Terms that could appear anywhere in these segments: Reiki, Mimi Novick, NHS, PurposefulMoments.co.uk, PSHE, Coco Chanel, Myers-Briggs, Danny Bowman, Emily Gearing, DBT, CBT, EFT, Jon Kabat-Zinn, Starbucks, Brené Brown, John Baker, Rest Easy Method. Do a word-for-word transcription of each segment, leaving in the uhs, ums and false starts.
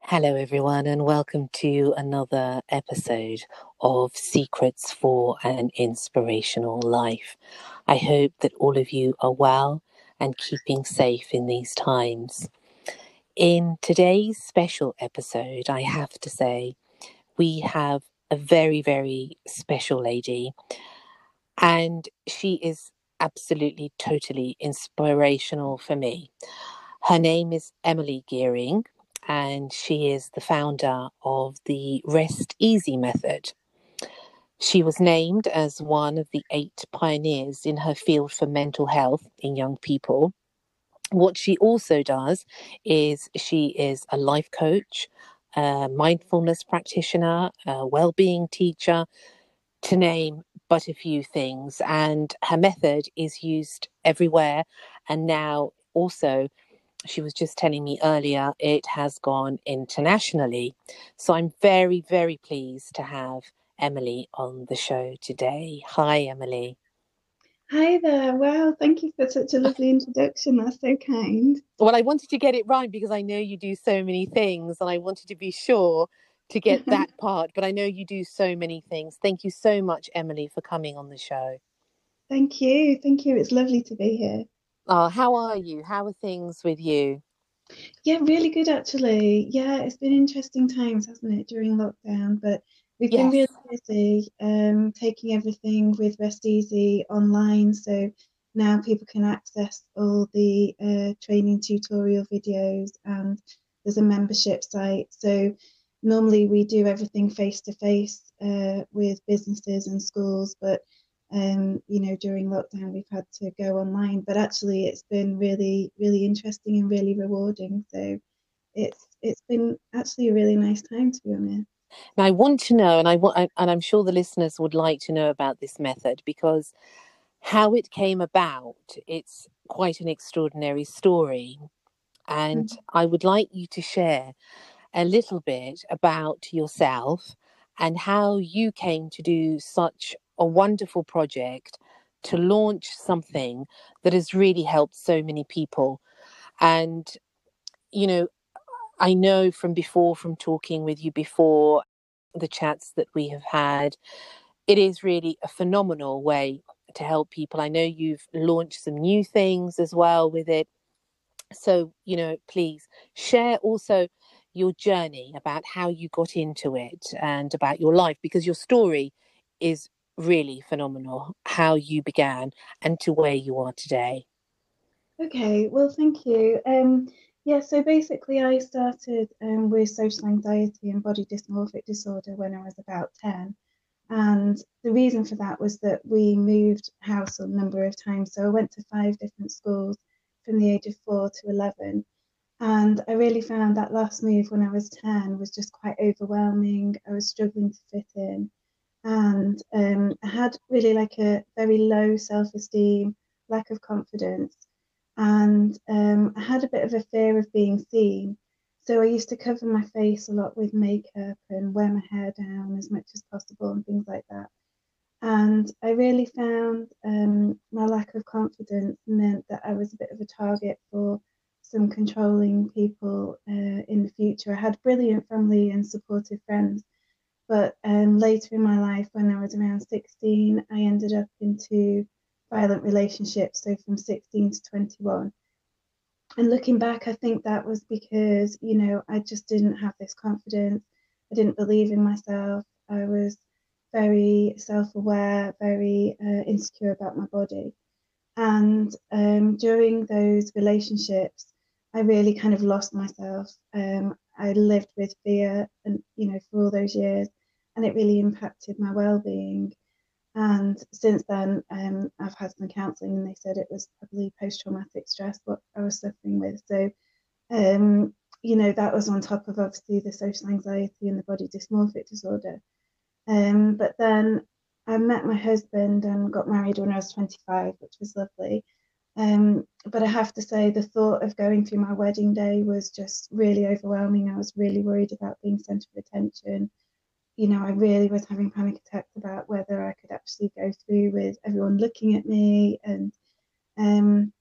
Hello everyone, and welcome to another episode of Secrets for an Inspirational Life. I hope that all of you are well and keeping safe in these times. In today's special episode, I have to say, we have a very, very special lady, and she is absolutely, totally inspirational for me. Her name is Emily Gearing, and she is the founder of the Rest Easy Method. She was named as one of the eight pioneers in her field for mental health in young people. What she also does is she is a life coach, a mindfulness practitioner, a well-being teacher, to name but a few things. And her method is used everywhere, and now also, she was just telling me earlier, it has gone internationally. So I'm very, very pleased to have Emily on the show today. Hi, Emily. Hi there. Wow, thank you for such a lovely introduction. That's so kind. Well, I wanted to get it right because I know you do so many things, and I wanted to be sure to get that part. But I know you do so many things. Thank you so much, Emily, for coming on the show. Thank you. Thank you. It's lovely to be here. Oh, how are you? How are things with you? Yeah, really good actually. Yeah, it's been interesting times, hasn't it, during lockdown? But we've yes. been really busy um, taking everything with Rest Easy online. So now people can access all the uh, training tutorial videos, and there's a membership site. So normally we do everything face to face with businesses and schools, but Um, you know, during lockdown we've had to go online, but actually it's been really, really interesting and really rewarding. So it's it's been actually a really nice time, to be honest. Now I want to know, and I want, and I'm sure the listeners would like to know about this method, because how it came about, it's quite an extraordinary story, and mm-hmm. I would like you to share a little bit about yourself and how you came to do such a wonderful project, to launch something that has really helped so many people. And, you know, I know from before, from talking with you before, the chats that we have had, it is really a phenomenal way to help people. I know you've launched some new things as well with it. So, you know, please share also your journey about how you got into it and about your life, because your story is really phenomenal, how you began and to where you are today. Okay, well, thank you. Um, yeah, so basically I started um, with social anxiety and body dysmorphic disorder when I was about ten. And the reason for that was that we moved house a number of times. So I went to five different schools from the age of four to eleven. And I really found that last move when I was ten was just quite overwhelming. I was struggling to fit in. And um, I had really like a very low self-esteem, lack of confidence, and um, I had a bit of a fear of being seen. So I used to cover my face a lot with makeup and wear my hair down as much as possible and things like that. And I really found um, my lack of confidence meant that I was a bit of a target for some controlling people uh, in the future. I had brilliant family and supportive friends. But um, later in my life, when I was around sixteen, I ended up into violent relationships, so from sixteen to twenty-one. And looking back, I think that was because, you know, I just didn't have this confidence. I didn't believe in myself. I was very self-aware, very uh, insecure about my body. And um, during those relationships, I really kind of lost myself. Um, I lived with fear, and you know, for all those years, and it really impacted my well-being. And since then, um, I've had some counselling, and they said it was probably post-traumatic stress what I was suffering with. So, um, you know, that was on top of obviously the social anxiety and the body dysmorphic disorder. Um, but then I met my husband and got married when I was twenty-five, which was lovely. Um, but I have to say, the thought of going through my wedding day was just really overwhelming. I was really worried about being centre of attention. You know, I really was having panic attacks about whether I could actually go through with everyone looking at me. And um,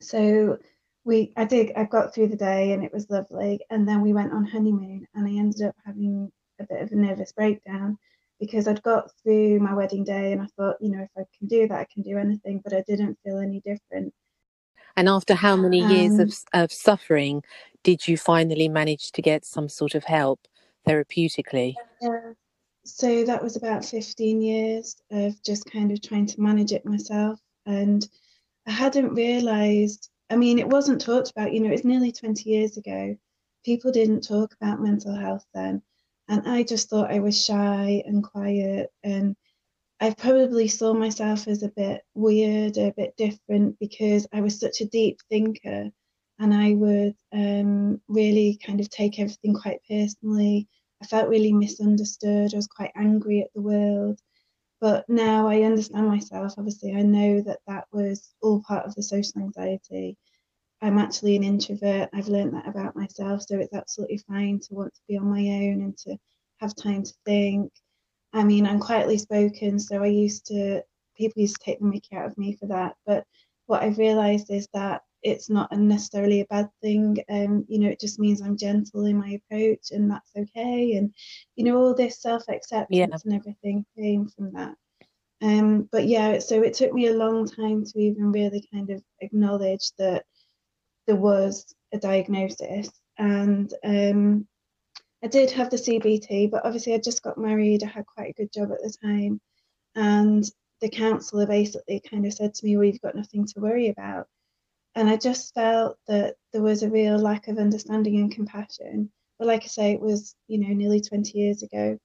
so we, I did, I got through the day and it was lovely. And then we went on honeymoon, and I ended up having a bit of a nervous breakdown, because I'd got through my wedding day and I thought, you know, if I can do that, I can do anything, but I didn't feel any different. And after how many years um, of, of suffering did you finally manage to get some sort of help therapeutically? Yeah. So that was about fifteen years of just kind of trying to manage it myself. And I hadn't realised, I mean, it wasn't talked about, you know, it's nearly twenty years ago. People didn't talk about mental health then. And I just thought I was shy and quiet, and I probably saw myself as a bit weird, a bit different, because I was such a deep thinker, and I would um, really kind of take everything quite personally. I felt really misunderstood. I was quite angry at the world. But now I understand myself. Obviously, I know that that was all part of the social anxiety. I'm actually an introvert. I've learned that about myself. So it's absolutely fine to want to be on my own and to have time to think. I mean, I'm quietly spoken. So I used to, people used to take the mickey out of me for that. But what I've realised is that it's not necessarily a bad thing. Um, you know, it just means I'm gentle in my approach, and that's okay. And, you know, all this self-acceptance yeah. and everything came from that. Um, but yeah, so it took me a long time to even really kind of acknowledge that there was a diagnosis. And um, I did have the C B T, but obviously I just got married. I had quite a good job at the time, and the counsellor basically kind of said to me, well, you've got nothing to worry about. And I just felt that there was a real lack of understanding and compassion. But like I say, it was, you know, nearly twenty years ago.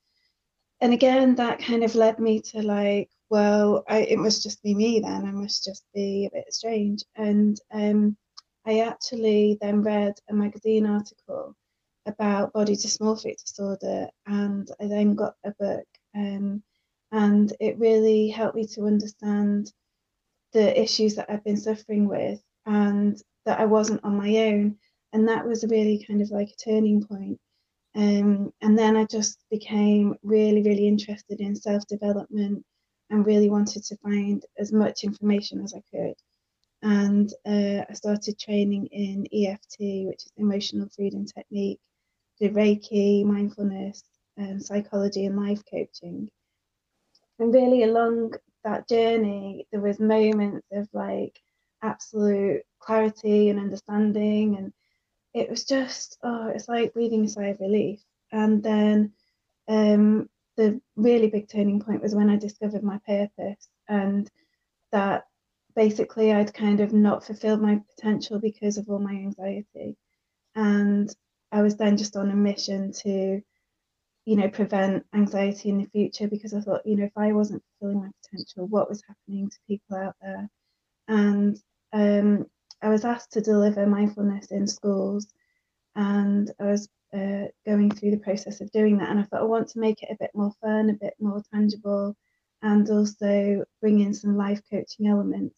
And again, that kind of led me to like, well, I, it must just be me then. I must just be a bit strange. And um, I actually then read a magazine article about body dysmorphic disorder, and I then got a book, um, and it really helped me to understand the issues that I've been suffering with, and that I wasn't on my own. And that was really kind of like a turning point. Um, and then I just became really, really interested in self-development, and really wanted to find as much information as I could. And uh, I started training in E F T, which is Emotional Freedom Technique, did Reiki, mindfulness, um, psychology and life coaching. And really along that journey, there was moments of like absolute clarity and understanding. And it was just, oh, it's like breathing a sigh of relief. And then um, the really big turning point was when I discovered my purpose, and that basically I'd kind of not fulfilled my potential because of all my anxiety. And I was then just on a mission to, you know, prevent anxiety in the future, because I thought, you know, if I wasn't fulfilling my potential, what was happening to people out there? And um, I was asked to deliver mindfulness in schools, and I was uh, going through the process of doing that. And I thought, I want to make it a bit more fun, a bit more tangible, and also bring in some life coaching elements.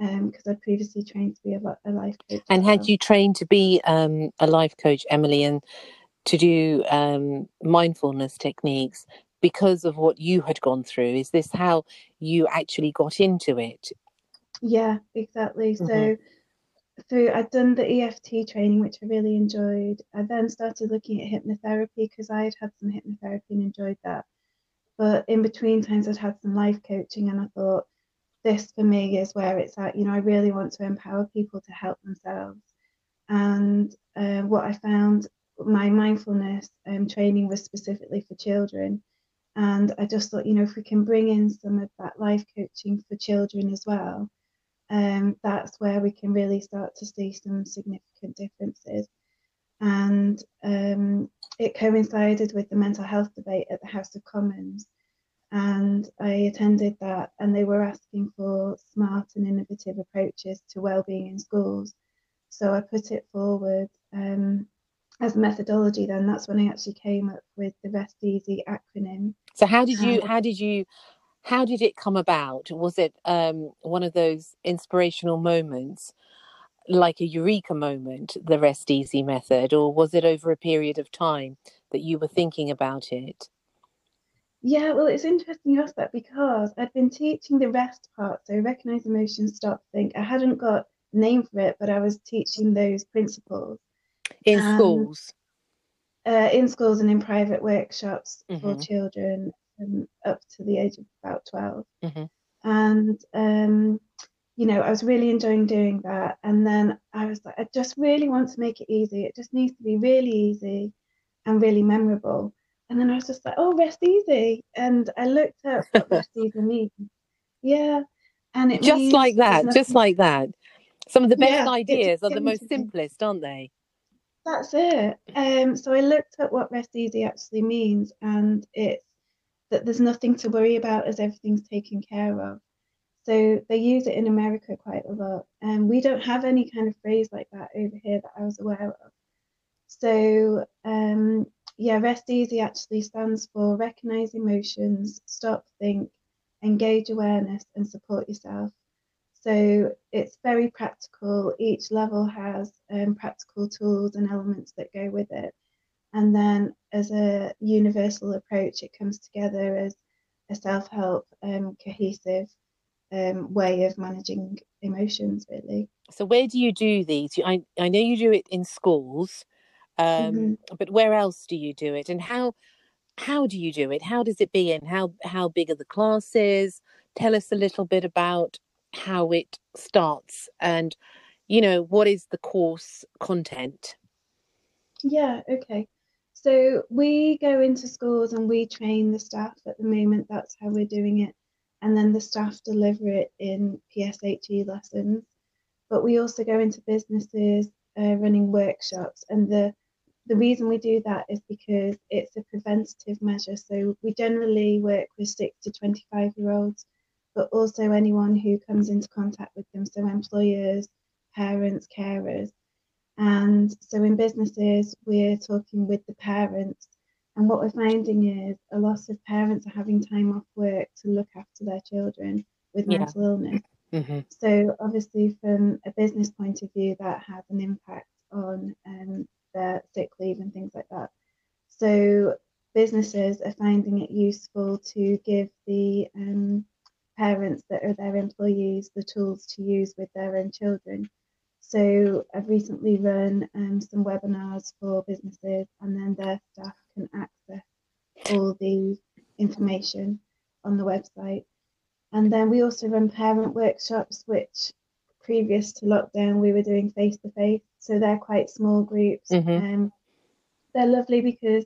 Because um, I'd previously trained to be a, a life coach. And had well. you trained to be um, a life coach, Emily, and to do um, mindfulness techniques because of what you had gone through? Is this how you actually got into it? Yeah, exactly. Mm-hmm. So through I'd done the E F T training, which I really enjoyed. I then started looking at hypnotherapy, because I had had some hypnotherapy and enjoyed that. But in between times, I'd had some life coaching, and I thought, this for me is where it's at. You know, I really want to empower people to help themselves. And uh, what I found, my mindfulness um, training was specifically for children. And I just thought, you know, if we can bring in some of that life coaching for children as well, um, that's where we can really start to see some significant differences. And um, it coincided with the mental health debate at the House of Commons. And I attended that, and they were asking for smart and innovative approaches to wellbeing in schools. So I put it forward um, as a methodology. Then that's when I actually came up with the Rest Easy acronym. So how did you? Um, how did you? How did it come about? Was it um, one of those inspirational moments, like a eureka moment, the Rest Easy method, or was it over a period of time that you were thinking about it? Yeah, well, it's interesting you asked that, because I'd been teaching the rest part, so recognise, emotion, stop, think. I hadn't got a name for it, but I was teaching those principles. In um, schools? Uh, in schools and in private workshops mm-hmm. for children um, up to the age of about twelve. Mm-hmm. And, um, you know, I was really enjoying doing that. And then I was like, I just really want to make it easy. It just needs to be really easy and really memorable. And then I was just like, oh, rest easy. And I looked up what rest easy means. Yeah. And it just like that, just like that. Some of the best yeah, ideas are the most simplest, aren't they? That's it. Um, so I looked up what rest easy actually means, and it's that there's nothing to worry about as everything's taken care of. So they use it in America quite a lot. And um, we don't have any kind of phrase like that over here that I was aware of. So, um, yeah, Rest Easy actually stands for recognise emotions, stop, think, engage awareness and support yourself. So it's very practical. Each level has um, practical tools and elements that go with it. And then as a universal approach, it comes together as a self-help, um, cohesive um, way of managing emotions, really. So where do you do these? I, I know you do it in schools. Um, mm-hmm. But where else do you do it, and how how do you do it? How does it begin? How how big are the classes? Tell us a little bit about how it starts, and you know, what is the course content? Yeah, okay. So we go into schools and we train the staff at the moment. That's how we're doing it, and then the staff deliver it in P S H E lessons. But we also go into businesses uh, running workshops, and the The reason we do that is because it's a preventative measure. So we generally work with six to twenty-five year olds, but also anyone who comes into contact with them. So employers, parents, carers. And so in businesses, we're talking with the parents. And what we're finding is a lot of parents are having time off work to look after their children with yeah. mental illness. Mm-hmm. So obviously from a business point of view, that has an impact on um, their sick leave and things like that. So businesses are finding it useful to give the um, parents that are their employees the tools to use with their own children. So I've recently run um, some webinars for businesses, and then their staff can access all the information on the website. And then we also run parent workshops, which previous to lockdown we were doing face-to-face, so they're quite small groups. Mm-hmm. Um, they're lovely because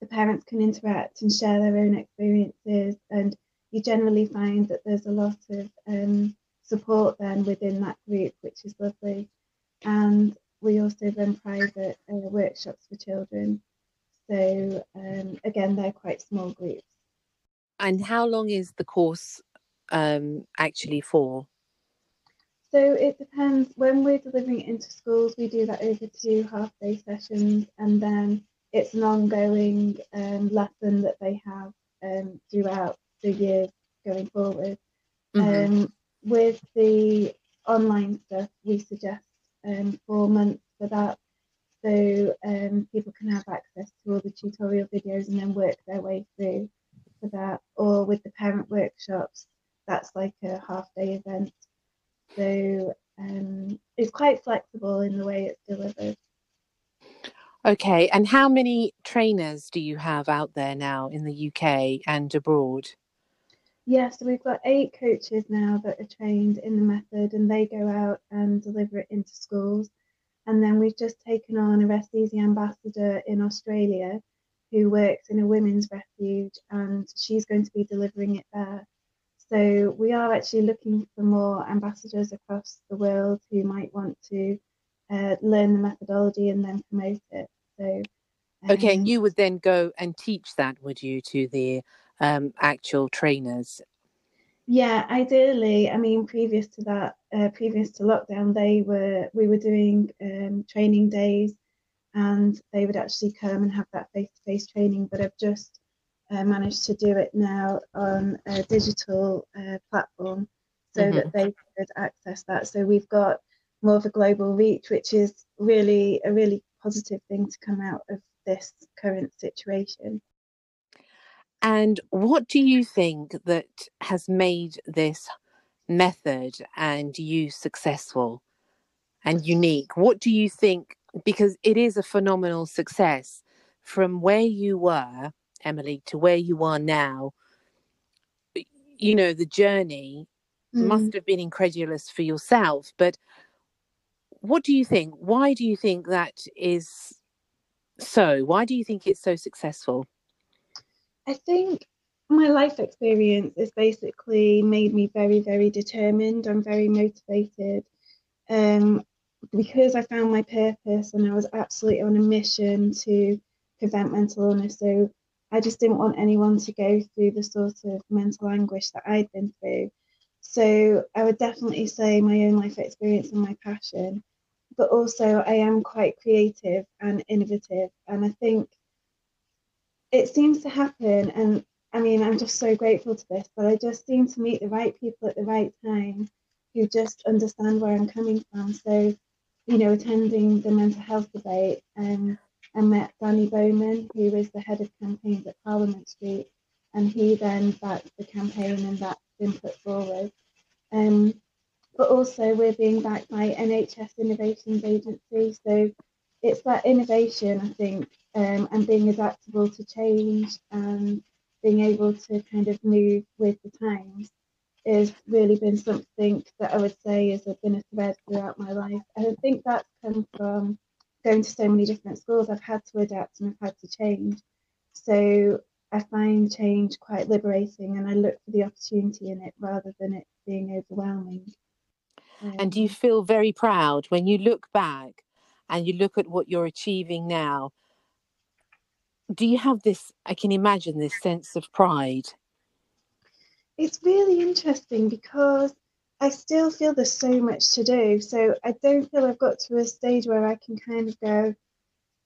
the parents can interact and share their own experiences, and you generally find that there's a lot of um, support then within that group, which is lovely. And we also run private uh, workshops for children, so um, again they're quite small groups. And how long is the course um, actually for? So it depends. When we're delivering it into schools, we do that over two half-day sessions, and then it's an ongoing um, lesson that they have um, throughout the year going forward. Mm-hmm. Um, with the online stuff, we suggest um, four months for that, so um, people can have access to all the tutorial videos and then work their way through for that. Or with the parent workshops, that's like a half-day event. So um, it's quite flexible in the way it's delivered. Okay, and how many trainers do you have out there now in the U K and abroad? Yeah, so we've got eight coaches now that are trained in the method, and they go out and deliver it into schools. And then we've just taken on a Rest Easy ambassador in Australia who works in a women's refuge, and she's going to be delivering it there. So we are actually looking for more ambassadors across the world who might want to uh, learn the methodology and then promote it. So, um, okay, and you would then go and teach that, would you, to the um, actual trainers? Yeah, ideally. I mean, previous to that, uh, previous to lockdown, they were we were doing um, training days, and they would actually come and have that face-to-face training. But I've just uh, managed to do it now on a digital uh, platform so mm-hmm. that they could access that. So we've got more of a global reach, which is really a really positive thing to come out of this current situation. And what do you think that has made this method and you successful and unique? What do you think? Because it is a phenomenal success. From where you were, Emily, to where you are now, you know, the journey mm. must have been incredulous for yourself. But what do you think? Why do you think that is so? Why do you think it's so successful? I think my life experience has basically made me very, very determined. I'm very motivated um, because I found my purpose, and I was absolutely on a mission to prevent mental illness. So I just didn't want anyone to go through the sort of mental anguish that I'd been through. So I would definitely say my own life experience and my passion, but also I am quite creative and innovative. And I think it seems to happen, and I mean, I'm just so grateful to this, but I just seem to meet the right people at the right time who just understand where I'm coming from. So, you know, attending the mental health debate, um, I met Danny Bowman, who is the head of campaigns at Parliament Street, and he then backed the campaign, and that's been put forward. Um, but also we're being backed by N H S Innovations Agency, so it's that innovation, I think, um, and being adaptable to change and being able to kind of move with the times has really been something that I would say has been a thread throughout my life. And I think that's come from going to so many different schools. I've had to adapt and I've had to change. So I find change quite liberating, and I look for the opportunity in it rather than it being overwhelming. Um, and do you feel very proud when you look back and you look at what you're achieving now? Do you have this, I can imagine, this sense of pride? It's really interesting because I still feel there's so much to do. So I don't feel I've got to a stage where I can kind of go,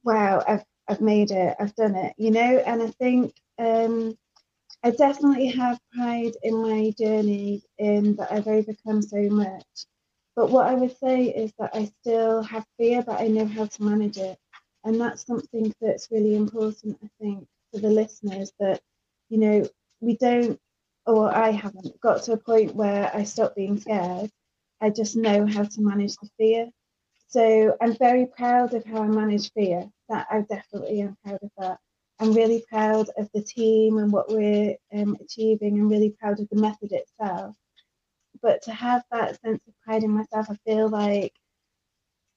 wow, I've I've made it, I've done it, you know? And I think um, I definitely have pride in my journey, in that I've overcome so much. But what I would say is that I still have fear, but I know how to manage it. And that's something that's really important, I think, for the listeners, that, you know, we don't, or I haven't got to a point where I stop being scared. I just know how to manage the fear. So I'm very proud of how I manage fear. That I definitely am proud of that. I'm really proud of the team and what we're um, achieving. I'm really proud of the method itself. But to have that sense of pride in myself, I feel like,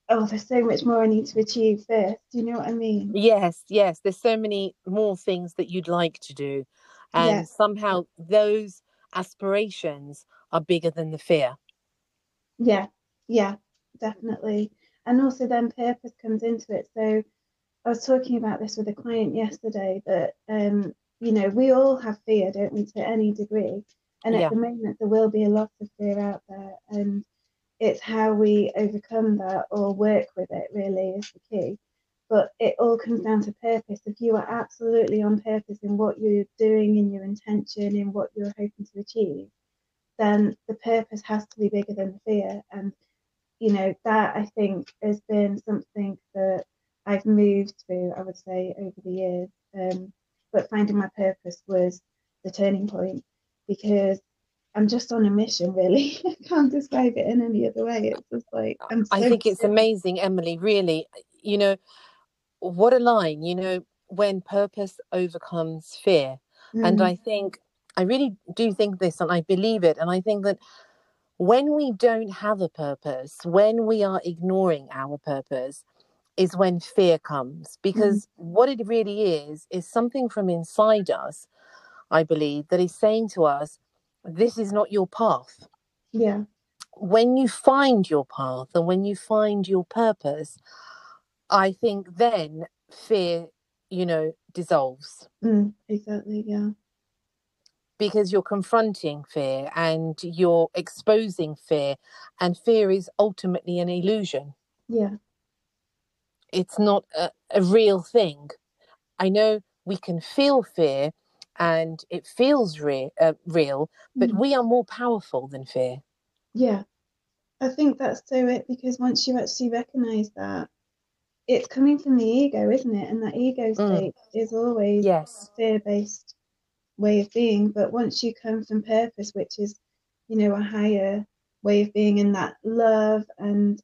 oh, there's so much more I need to achieve first. Do you know what I mean? Yes, yes. There's so many more things that you'd like to do. And yes, somehow those aspirations are bigger than the fear. Yeah, yeah, definitely. And also then purpose comes into it. So I was talking about this with a client yesterday, that, um, you know, we all have fear, don't we, to any degree. And at yeah. the moment, there will be a lot of fear out there, and it's how we overcome that or work with it really is the key. But it all comes down to purpose. If you are absolutely on purpose in what you're doing, in your intention, in what you're hoping to achieve, then the purpose has to be bigger than the fear. And, you know, that I think has been something that I've moved through, I would say, over the years. Um, but finding my purpose was the turning point, because I'm just on a mission, really. I can't describe it in any other way. It's just like, I'm so I think it's amazing, Emily, really. You know, what a line, you know, when purpose overcomes fear. Mm. And I think, I really do think this, and I believe it. And I think that when we don't have a purpose, when we are ignoring our purpose, is when fear comes, because mm-hmm. what it really is, is something from inside us, I believe, that is saying to us, this is not your path. Yeah. When you find your path and when you find your purpose, I think then fear, you know, dissolves. Mm, exactly, yeah. Because you're confronting fear and you're exposing fear, and fear is ultimately an illusion. Yeah. It's not a, a real thing. I know we can feel fear and it feels re- uh, real, but mm. we are more powerful than fear. Yeah. I think that's so it, because once you actually recognise that, it's coming from the ego, isn't it? And that ego state mm. is always yes. a fear-based way of being. But once you come from purpose, which is, you know, a higher way of being, in that love and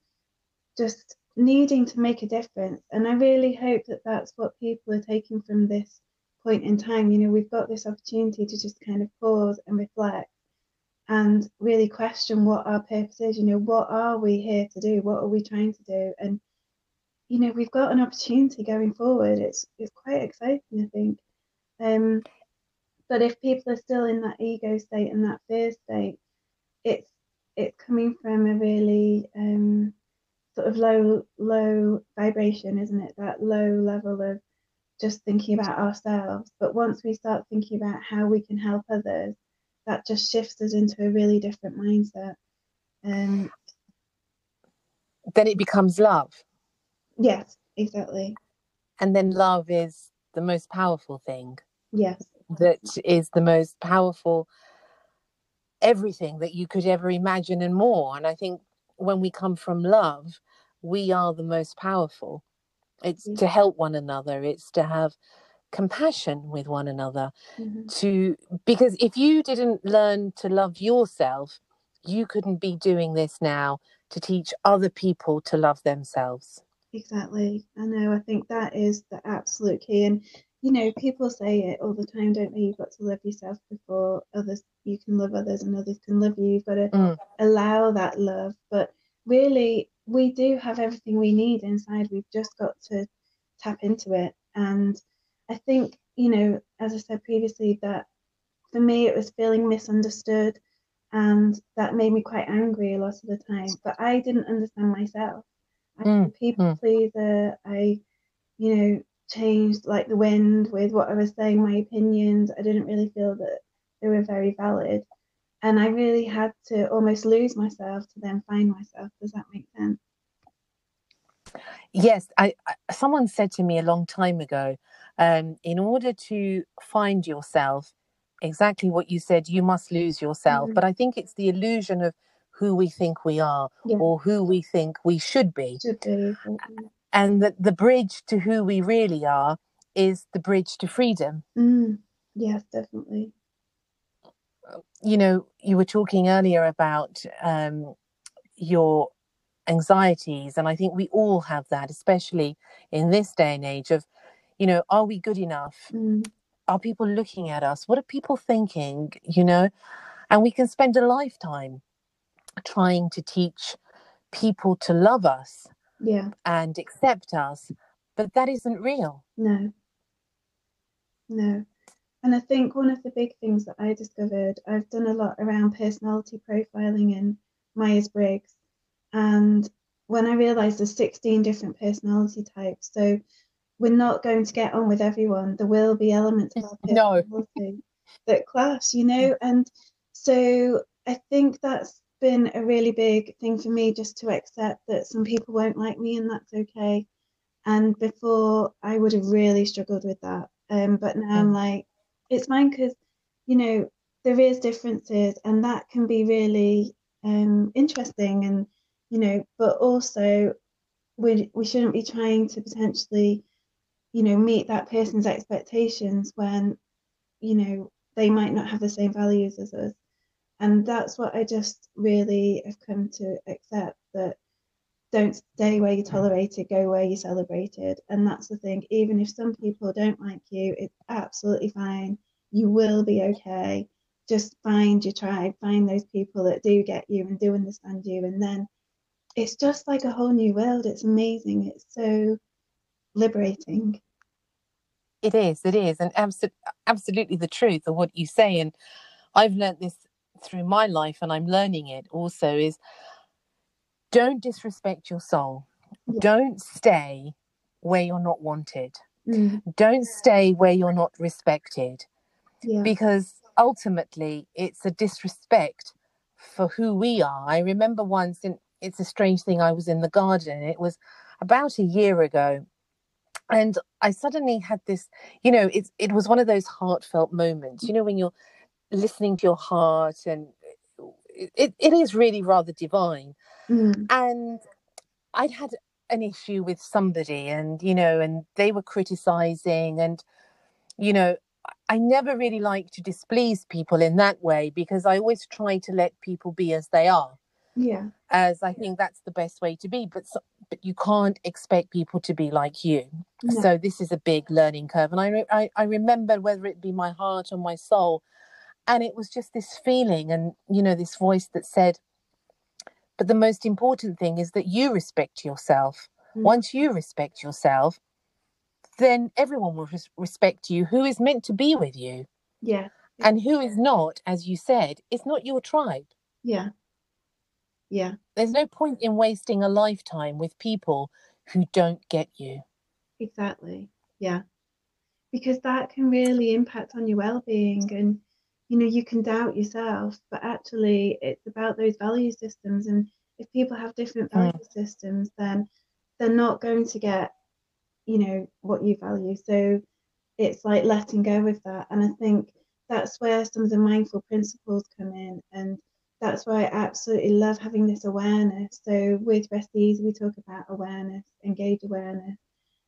just needing to make a difference. And I really hope that that's what people are taking from this point in time. You know, we've got this opportunity to just kind of pause and reflect and really question what our purpose is. You know, what are we here to do? What are we trying to do? And, you know, we've got an opportunity going forward. It's it's quite exciting, I think. Um, but if people are still in that ego state and that fear state, it's it's coming from a really um, sort of low low vibration, isn't it? That low level of just thinking about ourselves. But once we start thinking about how we can help others, that just shifts us into a really different mindset. Um, then it becomes love. Yes, exactly. And then love is the most powerful thing. Yes. That is the most powerful, everything that you could ever imagine and more. And I think when we come from love, we are the most powerful. It's mm-hmm. to help one another. It's to have compassion with one another. Mm-hmm. To because if you didn't learn to love yourself, you couldn't be doing this now to teach other people to love themselves. Exactly. I know. I think that is the absolute key. And, you know, people say it all the time, don't they? You've got to love yourself before others, you can love others and others can love you. You've got to mm. allow that love. But really, we do have everything we need inside. We've just got to tap into it. And I think, you know, as I said previously, that for me, it was feeling misunderstood. And that made me quite angry a lot of the time. But I didn't understand myself. I'm a people pleaser. I, you know, changed like the wind with what I was saying, my opinions. I didn't really feel that they were very valid. And I really had to almost lose myself to then find myself. Does that make sense? Yes. I, I someone said to me a long time ago, um, in order to find yourself, exactly what you said, you must lose yourself. Mm-hmm. But I think it's the illusion of who we think we are, yeah. or who we think we should be. Should be. And that the bridge to who we really are is the bridge to freedom. Mm. Yes, definitely. You know, you were talking earlier about um, your anxieties, and I think we all have that, especially in this day and age of, you know, are we good enough? Mm. Are people looking at us? What are people thinking? You know, and we can spend a lifetime trying to teach people to love us yeah. and accept us, but that isn't real. No. No. And I think one of the big things that I discovered, I've done a lot around personality profiling and Myers-Briggs, and when I realised there's sixteen different personality types, so we're not going to get on with everyone. There will be elements of our personality no. that clash, you know, and so I think that's been a really big thing for me, just to accept that some people won't like me and that's okay. And before I would have really struggled with that, um but now I'm like, it's fine, because, you know, there is differences, and that can be really um interesting. And, you know, but also we we shouldn't be trying to potentially, you know, meet that person's expectations when, you know, they might not have the same values as us. And that's what I just really have come to accept, that don't stay where you're tolerated, go where you're celebrated. And that's the thing. Even if some people don't like you, it's absolutely fine. You will be okay. Just find your tribe, find those people that do get you and do understand you. And then it's just like a whole new world. It's amazing. It's so liberating. It is, it is. And abso- absolutely the truth of what you say. And I've learned this through my life, and I'm learning it also, is don't disrespect your soul. Yeah. Don't stay where you're not wanted. Mm. Don't stay where you're not respected. Yeah. Because ultimately it's a disrespect for who we are. I remember once, and it's a strange thing, I was in the garden. It was about a year ago. And I suddenly had this, you know, it, it was one of those heartfelt moments, you know, when you're listening to your heart, and it, it is really rather divine. Mm. And I'd had an issue with somebody, and, you know, and they were criticizing, and, you know, I never really like to displease people in that way, because I always try to let people be as they are. Yeah. As I think that's the best way to be. But so, but you can't expect people to be like you. No. So this is a big learning curve. And I, re- I, I remember, whether it be my heart or my soul, and it was just this feeling and, you know, this voice that said, but the most important thing is that you respect yourself. Mm. Once you respect yourself, then everyone will res- respect you who is meant to be with you. Yeah. And who is not, as you said, is not your tribe. Yeah. Yeah. There's no point in wasting a lifetime with people who don't get you. Exactly. Yeah. Because that can really impact on your well-being, and, you know, you can doubt yourself, but actually it's about those value systems. And if people have different value mm. systems, then they're not going to get, you know, what you value. So it's like letting go of that. And I think that's where some of the mindful principles come in, and that's why I absolutely love having this awareness. So with Rest Easy, we talk about awareness, engage awareness.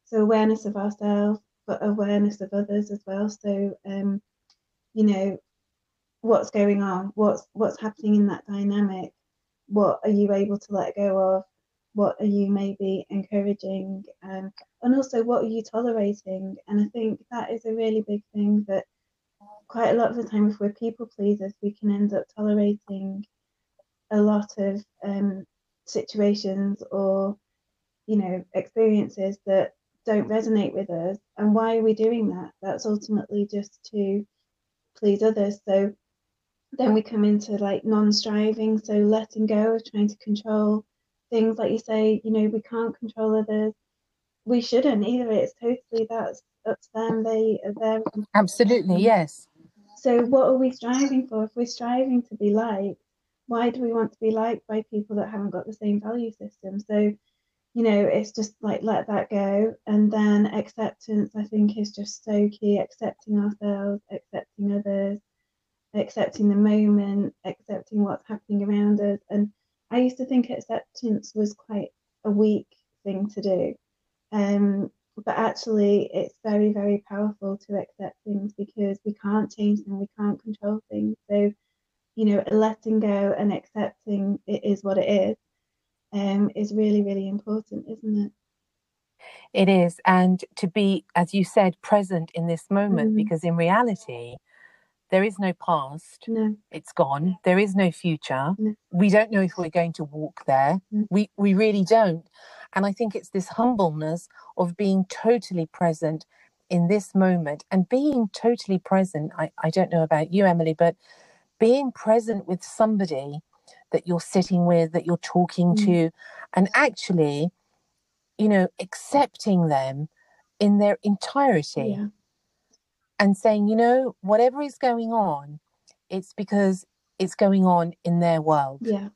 So awareness of ourselves, but awareness of others as well. So, um, you know, what's going on, what's what's happening in that dynamic, what are you able to let go of, what are you maybe encouraging, um, and also what are you tolerating. And I think that is a really big thing, that quite a lot of the time, if we're people pleasers, we can end up tolerating a lot of um, situations or, you know, experiences that don't resonate with us. And why are we doing that? That's ultimately just to please others. So then we come into like non-striving, so letting go of trying to control things. Like you say, you know, we can't control others. We shouldn't either. It's totally, that's up to them. They are there. Absolutely, yes. So what are we striving for? If we're striving to be liked, why do we want to be liked by people that haven't got the same value system? So, you know, it's just like, let that go. And then acceptance, I think, is just so key. Accepting ourselves, accepting others, accepting the moment, accepting what's happening around us. And I used to think acceptance was quite a weak thing to do. Um, but actually it's very, very powerful to accept things, because we can't change them, we can't control things. So, you know, letting go and accepting it is what it is, um, is really, really important, isn't it? It is. And to be, as you said, present in this moment, mm. because in reality, there is no past. No. It's gone. There is no future. No. We don't know if we're going to walk there. No. We we really don't. And I think it's this humbleness of being totally present in this moment, and being totally present. I, I don't know about you, Emily, but being present with somebody that you're sitting with, that you're talking mm. to, and actually, you know, accepting them in their entirety. Yeah. And saying, you know, whatever is going on, it's because it's going on in their world. Yeah.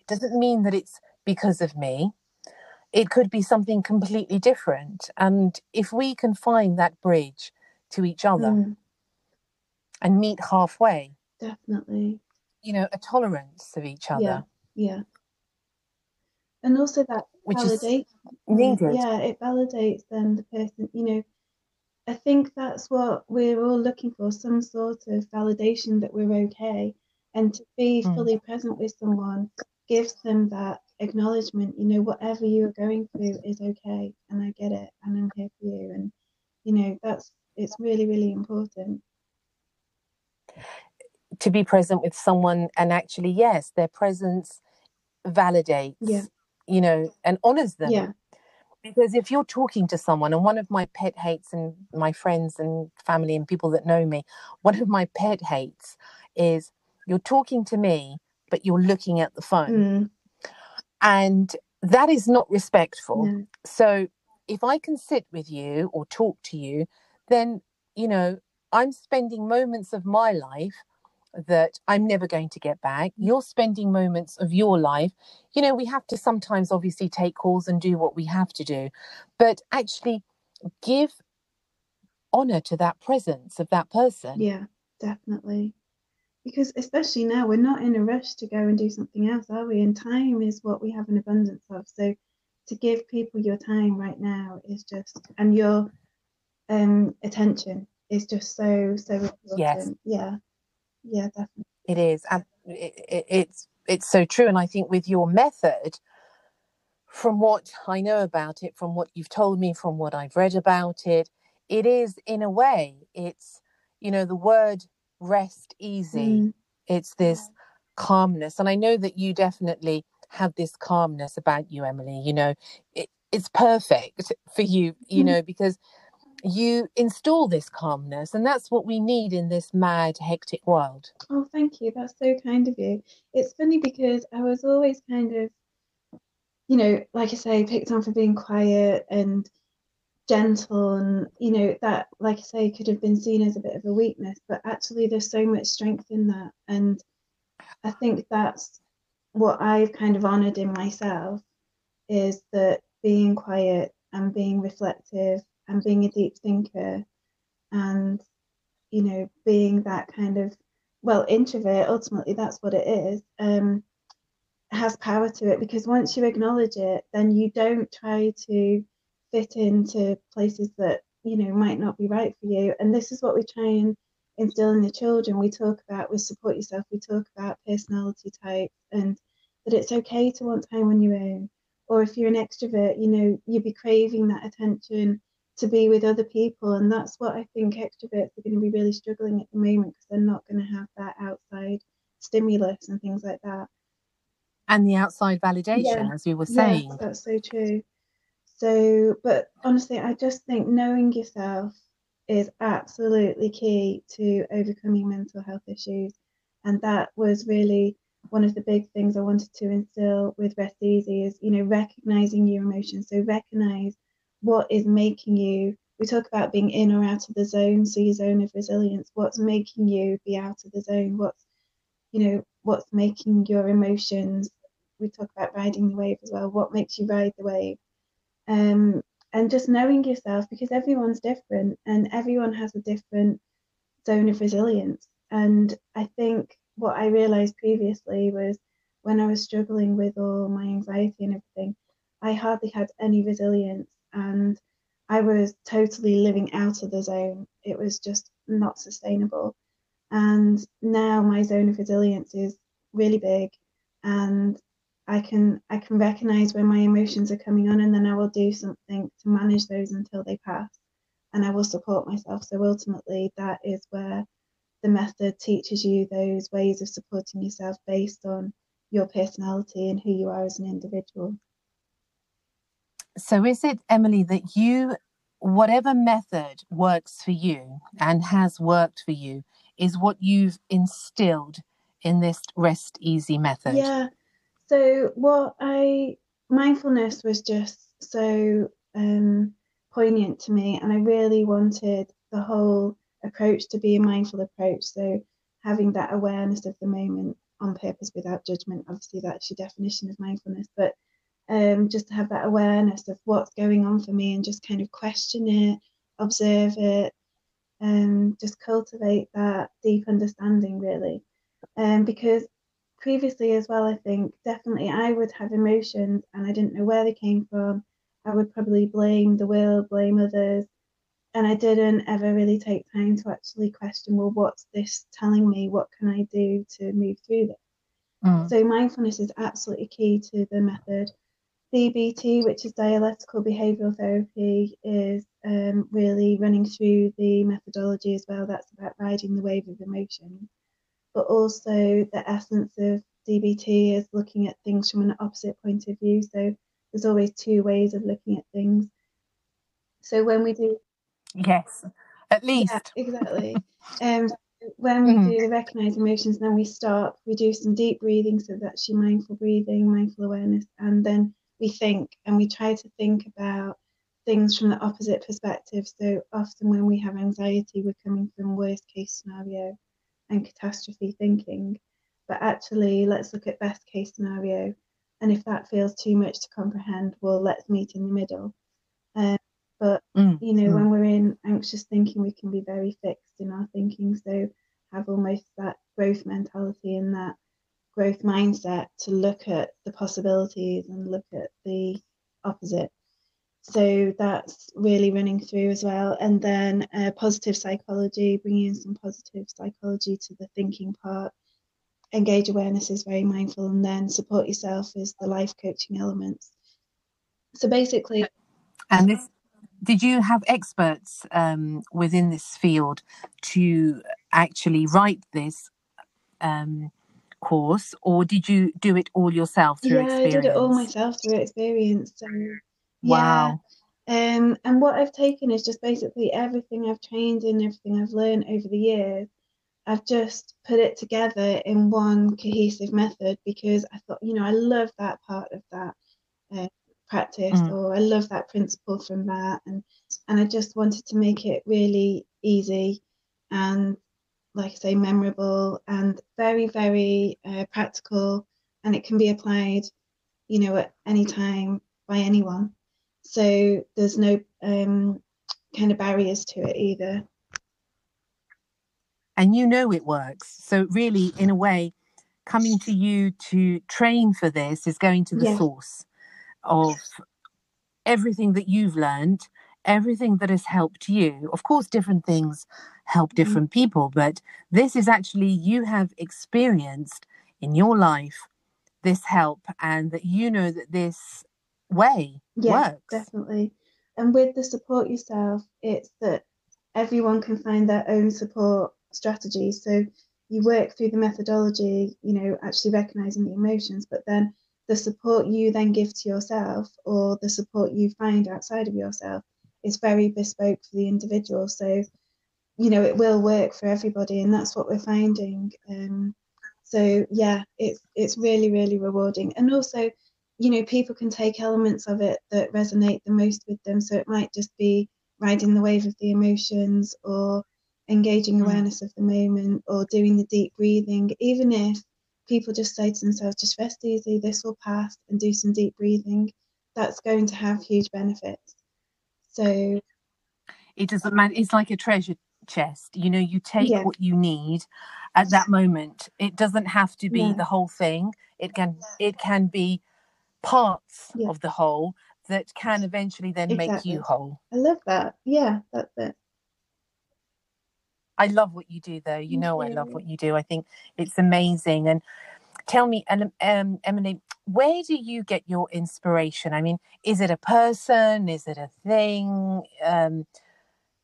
It doesn't mean that it's because of me. It could be something completely different. And if we can find that bridge to each other mm. and meet halfway. Definitely. You know, a tolerance of each other. Yeah. Yeah. And also that which validates. Needed. Yeah, it validates then the person, you know. I think that's what we're all looking for, some sort of validation that we're okay. And to be mm. fully present with someone gives them that acknowledgement, you know, whatever you are going through is okay, and I get it, and I'm here for you. And, you know, that's, it's really, really important. To be present with someone, and actually, yes, their presence validates, yeah. you know, and honours them. Yeah. Because if you're talking to someone, and one of my pet hates, and my friends and family and people that know me, one of my pet hates is you're talking to me, but you're looking at the phone. Mm. And that is not respectful. No. So if I can sit with you or talk to you, then, you know, I'm spending moments of my life that I'm never going to get back. You're spending moments of your life. You know, we have to sometimes obviously take calls and do what we have to do, but actually give honor to that presence of that person. Yeah, definitely. Because especially now, we're not in a rush to go and do something else, are we? And time is what we have an abundance of. So to give people your time right now is just, and your um, attention is just so, so important. Yes. Yeah. Yeah, definitely. It is. And it, it, it's it's so true. And I think with your method, from what I know about it, from what you've told me, from what I've read about it, it is, in a way, it's, you know, the word rest easy. Mm. It's this calmness. And I know that you definitely have this calmness about you, Emily. You know, it, it's perfect for you, you mm. know, because you install this calmness, and that's what we need in this mad, hectic world. Oh, thank you. That's so kind of you. It's funny because I was always kind of, you know, like I say, picked on for being quiet and gentle, and, you know, that, like I say, could have been seen as a bit of a weakness, but actually there's so much strength in that. And I think that's what I've kind of honoured in myself, is that being quiet and being reflective and being a deep thinker, and, you know, being that kind of, well, introvert, ultimately that's what it is, um, has power to it. Because once you acknowledge it, then you don't try to fit into places that, you know, might not be right for you. And this is what we try and instill in the children. We talk about with Support Yourself, we talk about personality types, and that it's okay to want time on your own. Or if you're an extrovert, you know, you'd be craving that attention to be with other people. And that's what I think extroverts are going to be really struggling at the moment, because they're not going to have that outside stimulus and things like that. And the outside validation, yeah. as we were saying. Yes, that's so true. So, but honestly, I just think knowing yourself is absolutely key to overcoming mental health issues. And that was really one of the big things I wanted to instill with Rest Easy, is, you know, recognising your emotions. So recognise what is making you, we talk about being in or out of the zone, so your zone of resilience, what's making you be out of the zone, what's, you know, what's making your emotions, we talk about riding the wave as well, what makes you ride the wave, um, and just knowing yourself, because everyone's different and everyone has a different zone of resilience. And I think what I realised previously was, when I was struggling with all my anxiety and everything, I hardly had any resilience. And I was totally living out of the zone. It was just not sustainable. And now my zone of resilience is really big, and I can I can recognize when my emotions are coming on, and then I will do something to manage those until they pass, and I will support myself. So ultimately, that is where the method teaches you those ways of supporting yourself based on your personality and who you are as an individual. So is it, Emily, that you, whatever method works for you and has worked for you, is what you've instilled in this Rest Easy method? Yeah. So what I, mindfulness was just so um, poignant to me, and I really wanted the whole approach to be a mindful approach. So having that awareness of the moment on purpose without judgment, obviously that's your definition of mindfulness, but Um, just to have that awareness of what's going on for me, and just kind of question it, observe it, and um, just cultivate that deep understanding, really. Um, because previously as well, I think definitely I would have emotions and I didn't know where they came from. I would probably blame the world, blame others, and I didn't ever really take time to actually question, well, what's this telling me? What can I do to move through this? Mm. So mindfulness is absolutely key to the method. C B T, which is dialectical behavioural therapy, is um, really running through the methodology as well. That's about riding the wave of emotion. But also the essence of D B T is looking at things from an opposite point of view. So there's always two ways of looking at things. So when we do... Yes, at least. Yeah, exactly. um, when we mm. do the recognised emotions, then we stop, we do some deep breathing, so that's your mindful breathing, mindful awareness, and then we think, and we try to think about things from the opposite perspective. So often when we have anxiety, we're coming from worst case scenario and catastrophe thinking. But actually, let's look at best case scenario. And if that feels too much to comprehend, well, let's meet in the middle. Um, but, mm, you know, mm. when we're in anxious thinking, we can be very fixed in our thinking. So have almost that growth mentality and that growth mindset to look at the possibilities and look at the opposite. So that's really running through as well. And then uh, positive psychology, bringing in some positive psychology to the thinking part. Engage awareness is very mindful, and then support yourself is the life coaching elements. So basically... And this, did you have experts um, within this field to actually write this um, course, or did you do it all yourself through yeah, experience? Yeah, I did it all myself through experience. So... Wow. Yeah. Um, and what I've taken is just basically everything I've trained in, everything I've learned over the years, I've just put it together in one cohesive method, because I thought, you know, I love that part of that uh, practice, mm. or I love that principle from that. And, and I just wanted to make it really easy and, like I say, memorable and very, very uh, practical. And it can be applied, you know, at any time by anyone. So there's no um, kind of barriers to it either. And you know it works. So really, in a way, coming to you to train for this is going to the yeah. source of everything that you've learned, everything that has helped you. Of course, different things help different mm-hmm. people, but this is actually, you have experienced in your life this help, and that you know that this way yeah works. Definitely. And with the support yourself, it's that everyone can find their own support strategy. So you work through the methodology, you know, actually recognizing the emotions, but then the support you then give to yourself, or the support you find outside of yourself, is very bespoke for the individual. So, you know, it will work for everybody, and that's what we're finding. Um so yeah, it's it's really, really rewarding. And also, you know, people can take elements of it that resonate the most with them. So it might just be riding the wave of the emotions, or engaging awareness of the moment, or doing the deep breathing. Even if people just say to themselves, just rest easy, this will pass, and do some deep breathing, that's going to have huge benefits. So it doesn't matter. It's like a treasure chest. You know, you take yeah. what you need at that moment. It doesn't have to be no. the whole thing. It can, it can be parts yeah. of the whole that can eventually then exactly. make you whole. I love that. Yeah, that's it. I love what you do, though. You know, mm-hmm. I love what you do. I think it's amazing. And tell me, um, Emily, where do you get your inspiration? I mean, is it a person? Is it a thing? Um,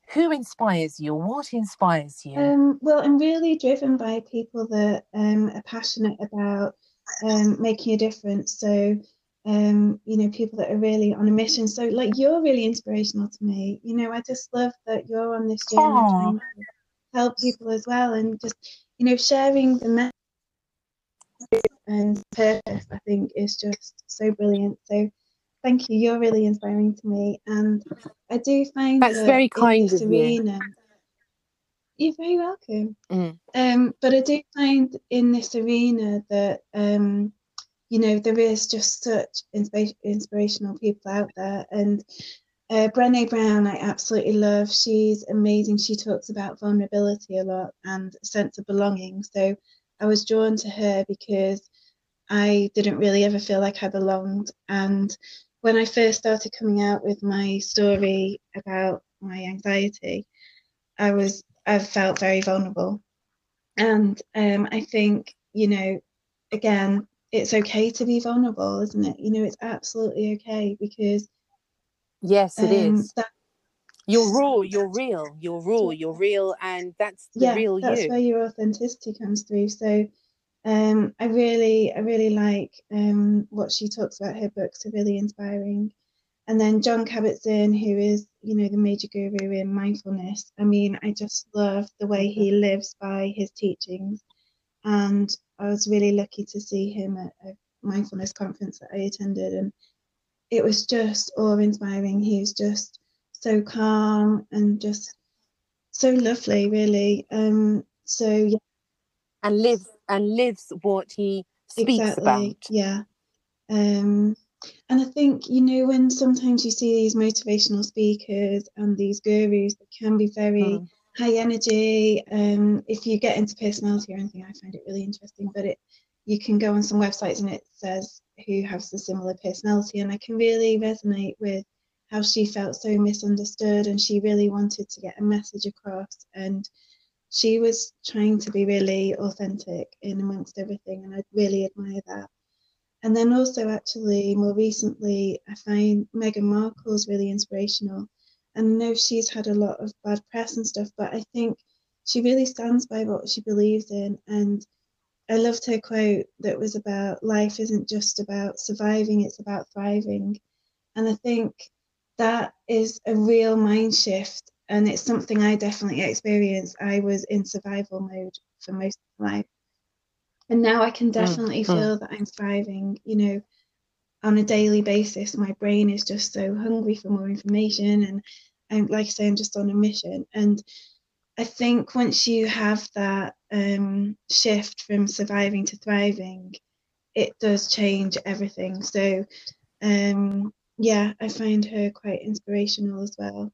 who inspires you? What inspires you? Um, well, I'm really driven by people that um, are passionate about um, making a difference. So, um, you know, people that are really on a mission. So, like, you're really inspirational to me. You know, I just love that you're on this journey trying to help people as well, and just, you know, sharing the message and purpose, I think, is just so brilliant. So, thank you. You're really inspiring to me, and I do find that's that very kind of you. You're very welcome. Mm. Um, but I do find in this arena that, um, you know, there is just such insp- inspirational people out there. And uh, Brené Brown, I absolutely love. She's amazing. She talks about vulnerability a lot and a sense of belonging. So I was drawn to her because I didn't really ever feel like I belonged. And when I first started coming out with my story about my anxiety, I was... I've felt very vulnerable, and um, I think, you know, again, it's okay to be vulnerable, isn't it? You know, it's absolutely okay, because yes, it um, is. That, you're raw, you're real, you're raw, you're real, and that's the yeah, real you. That's where your authenticity comes through. So, Um, I really, I really like um, what she talks about. Her books are really inspiring. And then Jon Kabat-Zinn, who is, you know, the major guru in mindfulness. I mean, I just love the way he lives by his teachings. And I was really lucky to see him at a mindfulness conference that I attended. And it was just awe-inspiring. He was just so calm and just so lovely, really. Um, so, yeah. And lives, and lives what he speaks exactly, about. Yeah. Um, and I think, you know, when sometimes you see these motivational speakers and these gurus that can be very mm. high energy, um, if you get into personality or anything, I find it really interesting. But it, you can go on some websites and it says who has the similar personality, and I can really resonate with how she felt so misunderstood, and she really wanted to get a message across, and she was trying to be really authentic in amongst everything, and I really admire that. And then also, actually, more recently, I find Meghan Markle's really inspirational. And I know she's had a lot of bad press and stuff, but I think she really stands by what she believes in. And I loved her quote that was about life isn't just about surviving, it's about thriving. And I think that is a real mind shift. And it's something I definitely experienced. I was in survival mode for most of my life. And now I can definitely mm-hmm. feel that I'm thriving, you know, on a daily basis. My brain is just so hungry for more information. And I'm, like I say, I'm just on a mission. And I think once you have that um, shift from surviving to thriving, it does change everything. So, um, yeah, I find her quite inspirational as well.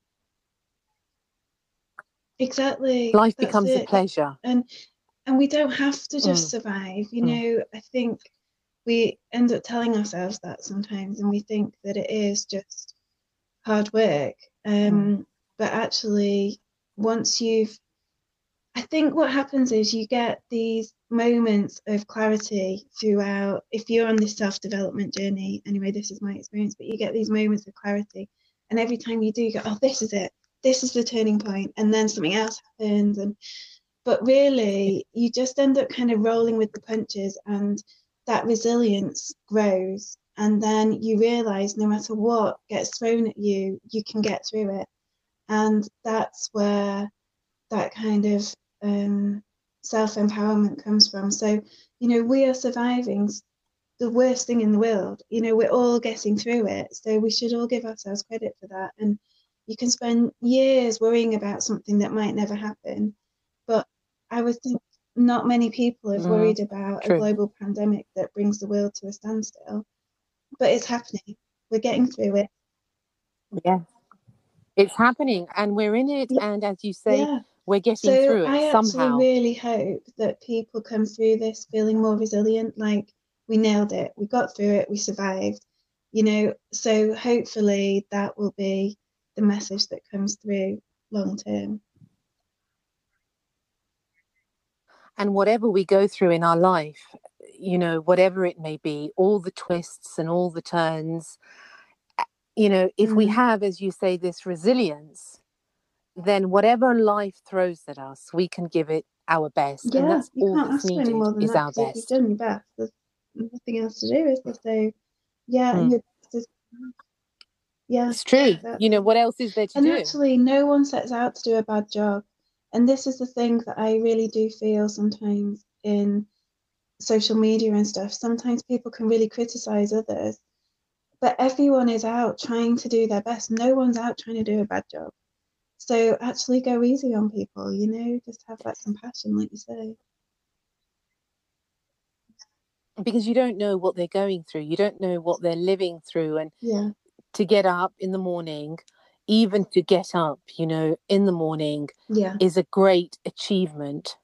Exactly. Life That's becomes it. a pleasure. And and we don't have to just mm. survive. You mm. know, I think we end up telling ourselves that sometimes, and we think that it is just hard work. Um, mm. But actually, once you've, I think what happens is you get these moments of clarity throughout, if you're on this self-development journey, anyway, this is my experience, but you get these moments of clarity. And every time you do, you go, oh, this is it. This is the turning point, and then something else happens. And but really, you just end up kind of rolling with the punches, and that resilience grows. And then you realize no matter what gets thrown at you, you can get through it. And that's where that kind of um, self-empowerment comes from. So, you know, we are surviving the worst thing in the world. You know, we're all getting through it. So we should all give ourselves credit for that. And you can spend years worrying about something that might never happen. But I would think not many people have mm, worried about true. a global pandemic that brings the world to a standstill. But it's happening. We're getting through it. Yeah, it's happening, and we're in it. Yeah. And as you say, yeah. we're getting so through it I somehow. I really hope that people come through this feeling more resilient, like we nailed it. We got through it. We survived. You know, so hopefully that will be the message that comes through long term. And whatever we go through in our life, you know, whatever it may be, all the twists and all the turns, you know, if mm. we have, as you say, this resilience, then whatever life throws at us, we can give it our best. Yeah, and that's all that's needed is that, our best. You've done your best. There's nothing else to do, is there? So, yeah, mm. and your best is. Yeah, it's true. You know, what else is there to do? And actually, no one sets out to do a bad job. And this is the thing that I really do feel sometimes in social media and stuff. Sometimes people can really criticize others, but everyone is out trying to do their best. No one's out trying to do a bad job. So actually go easy on people, you know, just have that compassion, like you say. Because you don't know what they're going through. You don't know what they're living through. And yeah. to get up in the morning, even to get up, you know, in the morning yeah. is a great achievement.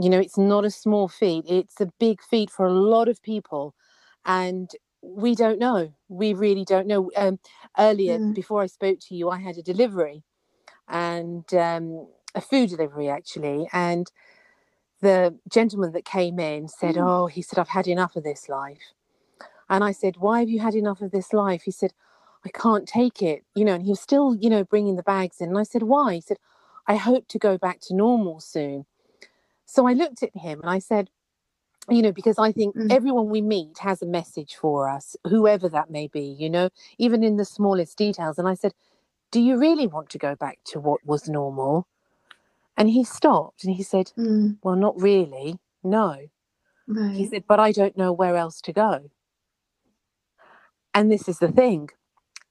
You know, it's not a small feat. It's a big feat for a lot of people. And we don't know. We really don't know. Um, earlier, mm. before I spoke to you, I had a delivery and um, a food delivery, actually. And the gentleman that came in said, mm. oh, he said, I've had enough of this life. And I said, why have you had enough of this life? He said, I can't take it. You know, and he was still, you know, bringing the bags in. And I said, why? He said, I hope to go back to normal soon. So I looked at him and I said, you know, because I think mm. everyone we meet has a message for us, whoever that may be, you know, even in the smallest details. And I said, do you really want to go back to what was normal? And he stopped and he said, mm. well, not really. No. Right. He said, but I don't know where else to go. And this is the thing.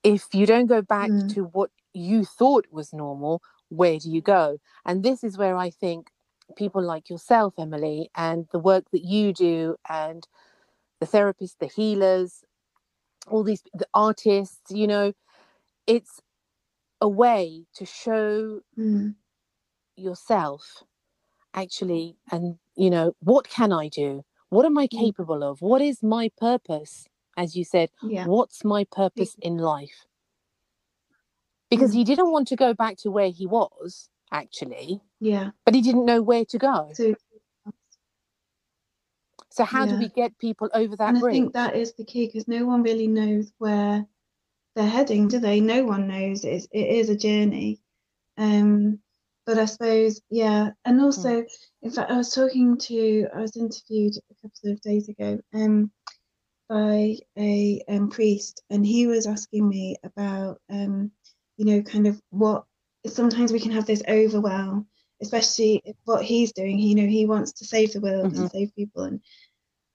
If you don't go back mm. to what you thought was normal, where do you go? And this is where I think people like yourself, Emily, and the work that you do, and the therapists, the healers, all these, the artists, you know, it's a way to show mm. yourself actually, and, you know, what can I do? What am I capable of? What is my purpose? As you said, yeah. what's my purpose in life? Because mm. he didn't want to go back to where he was, actually. Yeah. But he didn't know where to go. So, so how yeah. do we get people over that and bridge? I think that is the key, because no one really knows where they're heading, do they? No one knows. It's, it is a journey. Um, but I suppose, yeah. And also, mm. in fact, I was talking to, I was interviewed a couple of days ago um, by a um, priest, and he was asking me about, um, you know, kind of what, sometimes we can have this overwhelm, especially if what he's doing, he, you know, he wants to save the world mm-hmm. and save people. And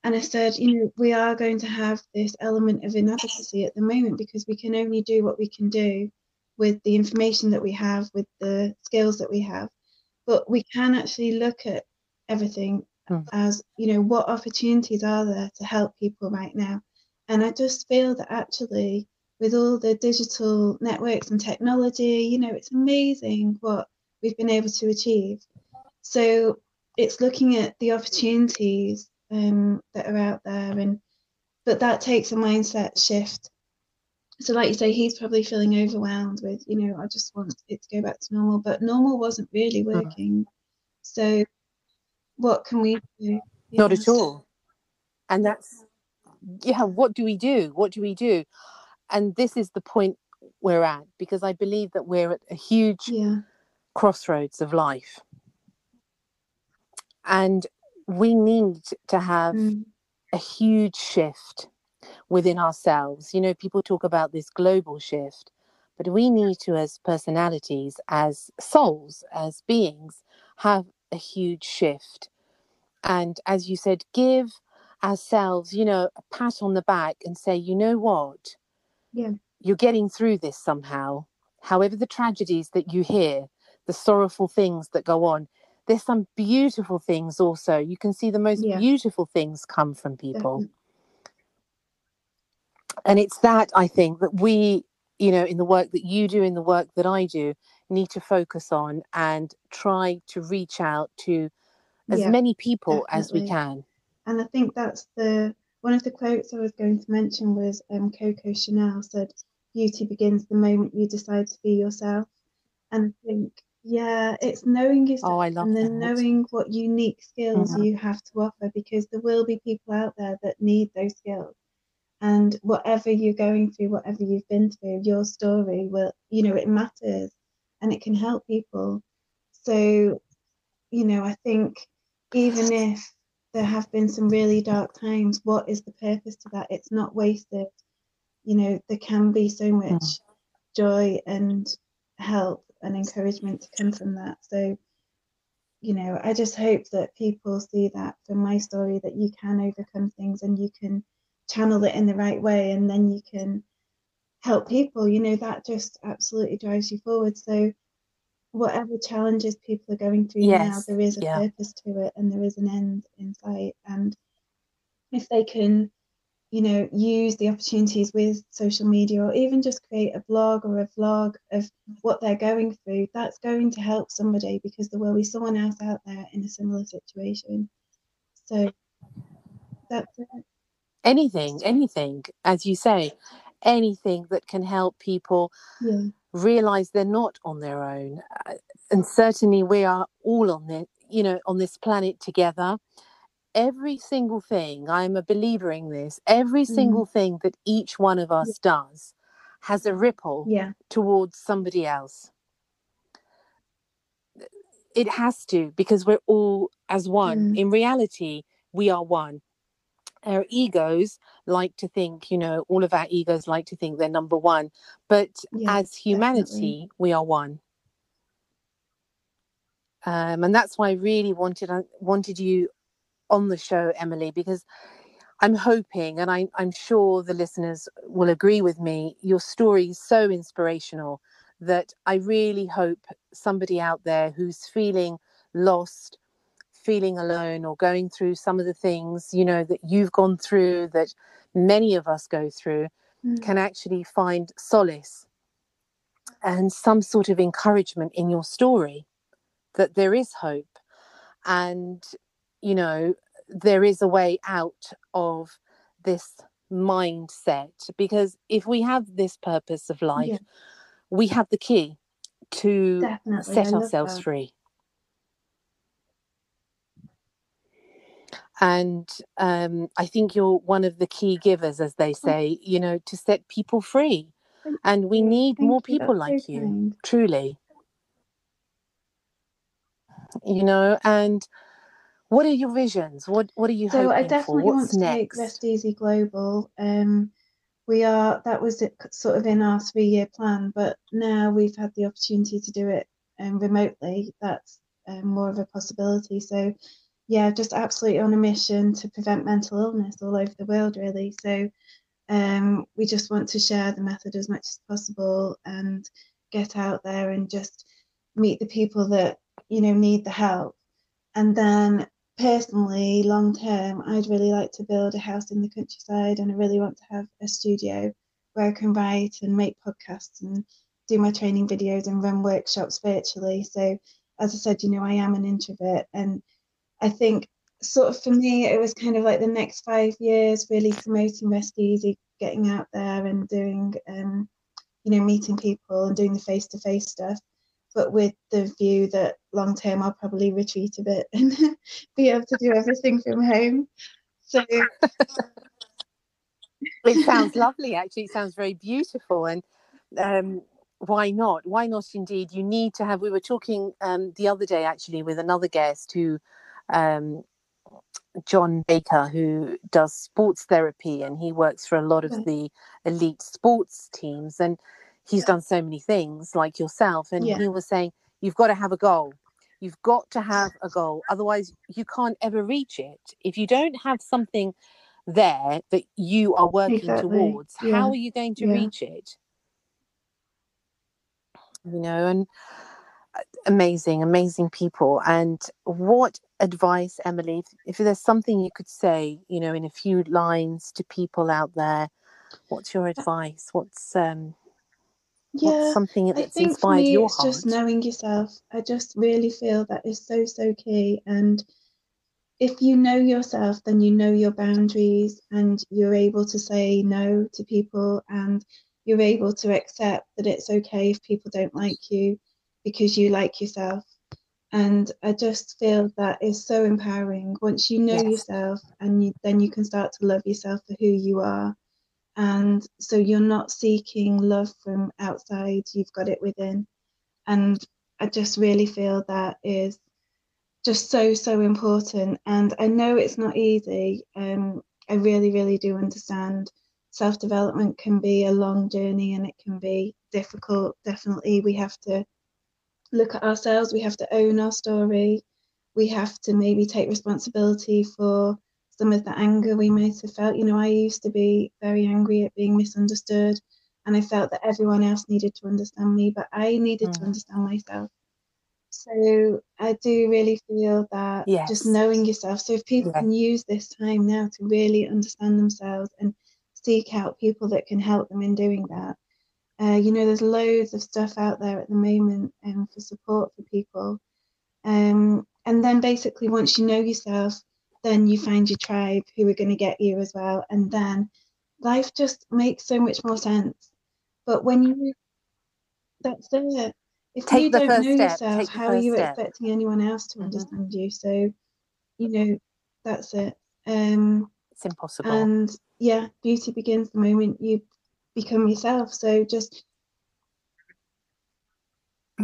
and I said, you know, we are going to have this element of inadequacy at the moment, because we can only do what we can do with the information that we have, with the skills that we have. But we can actually look at everything mm. as, you know, what opportunities are there to help people right now? And I just feel that actually, with all the digital networks and technology, you know, it's amazing what we've been able to achieve. So it's looking at the opportunities um, that are out there, and but that takes a mindset shift. So like you say, he's probably feeling overwhelmed with, you know, I just want it to go back to normal, but normal wasn't really working. So what can we do? Yeah. Not at all. And that's, yeah, what do we do? What do we do? And this is the point we're at, because I believe that we're at a huge yeah. crossroads of life. And we need to have mm. a huge shift within ourselves. You know, people talk about this global shift, but we need to, as personalities, as souls, as beings, have a huge shift. And as you said, give ourselves, you know, a pat on the back and say, you know what? Yeah. You're getting through this somehow. However, the tragedies that you hear, the sorrowful things that go on, there's some beautiful things also. You can see the most yeah. beautiful things come from people. Definitely. And it's that, I think, that we, you know, in the work that you do, in the work that I do, need to focus on and try to reach out to as yeah, many people definitely. As we can. And I think that's the... One of the quotes I was going to mention was um, Coco Chanel said, beauty begins the moment you decide to be yourself. And I think, yeah, it's knowing yourself, oh, I love and then that. Knowing what unique skills mm-hmm. you have to offer, because there will be people out there that need those skills. And whatever you're going through, whatever you've been through, your story will, you know, it matters and it can help people. So, you know, I think even if there have been some really dark times, what is the purpose to that? It's not wasted. You know, there can be so much mm. joy and help and encouragement to come from that. So, you know, I just hope that people see that from my story, that you can overcome things and you can channel it in the right way, and then you can help people. You know, that just absolutely drives you forward. So whatever challenges people are going through yes. now, there is a yeah. purpose to it, and there is an end in sight. And if they can, you know, use the opportunities with social media, or even just create a blog or a vlog of what they're going through, that's going to help somebody, because there will be someone else out there in a similar situation. So that's it. Anything, anything, as you say, anything that can help people yeah. realize they're not on their own. And certainly we are all on this, you know, on this planet together. Every single thing, I'm a believer in this, every single mm. thing that each one of us yeah. does has a ripple yeah. towards somebody else. It has to, because we're all as one. Mm. In reality, we are one. Our egos like to think, you know, all of our egos like to think they're number one. But yeah, as humanity, definitely. we are one. Um, and that's why I really wanted I wanted you on the show, Emily, because I'm hoping, and I, I'm sure the listeners will agree with me, your story is so inspirational that I really hope somebody out there who's feeling lost, feeling alone, or going through some of the things, you know, that you've gone through, that many of us go through, mm. can actually find solace and some sort of encouragement in your story, that there is hope and, you know, there is a way out of this mindset. Because if we have this purpose of life, yeah. we have the key to Definitely. set ourselves that. free. And um, I think you're one of the key givers, as they say, you know, to set people free. Thank and we need you. more Thank people you. like so you, kind. truly. You know, and what are your visions? What What are you so hoping for? So I definitely for? What's want to next? make Rest Easy global. Um, we are, that was sort of in our three-year plan, but now we've had the opportunity to do it um, remotely. That's um, more of a possibility. So yeah, just absolutely on a mission to prevent mental illness all over the world, really. So um, we just want to share the method as much as possible and get out there and just meet the people that, you know, need the help. And then personally, long term, I'd really like to build a house in the countryside, and I really want to have a studio where I can write and make podcasts and do my training videos and run workshops virtually. So as I said, you know, I am an introvert, and I think sort of for me, it was kind of like the next five years really promoting Rest Easy, getting out there and doing, um, you know, meeting people and doing the face-to-face stuff, but with the view that long term I'll probably retreat a bit and be able to do everything from home. So it sounds lovely, actually. It sounds very beautiful. And um, why not? Why not indeed? You need to have, we were talking um, the other day, actually, with another guest who, um John Baker, who does sports therapy, and he works for a lot of the elite sports teams, and he's yeah. done so many things like yourself, and yeah. he was saying you've got to have a goal, you've got to have a goal, otherwise you can't ever reach it. If you don't have something there that you are working exactly. towards, yeah. how are you going to yeah. reach it, you know? And amazing amazing people. And what advice, Emily, if there's something you could say, you know, in a few lines to people out there, what's your advice? What's um yeah what's something that's I think inspired for me, your it's heart? Just knowing yourself. I just really feel that is so so key. And if you know yourself, then you know your boundaries, and you're able to say no to people, and you're able to accept that it's okay if people don't like you, because you like yourself. And I just feel that is so empowering. Once you know yes. yourself, and you, then you can start to love yourself for who you are. And so you're not seeking love from outside, you've got it within. And I just really feel that is just so, so important. And I know it's not easy. Um, I really, really do understand. Self-development can be a long journey, and it can be difficult. Definitely, we have to look at ourselves, we have to own our story, we have to maybe take responsibility for some of the anger we might have felt. You know, I used to be very angry at being misunderstood, and I felt that everyone else needed to understand me, but I needed mm. to understand myself. So I do really feel that yes. just knowing yourself. So if people yeah. can use this time now to really understand themselves and seek out people that can help them in doing that. Uh, you know, there's loads of stuff out there at the moment um, for support for people. Um, and then basically, once you know yourself, then you find your tribe who are going to get you as well. And then life just makes so much more sense. But when you, that's it. If Take you don't know step. yourself, Take how are you step. expecting anyone else to mm-hmm. understand you? So, you know, that's it. Um, it's impossible. And yeah, beauty begins the moment you become yourself. So just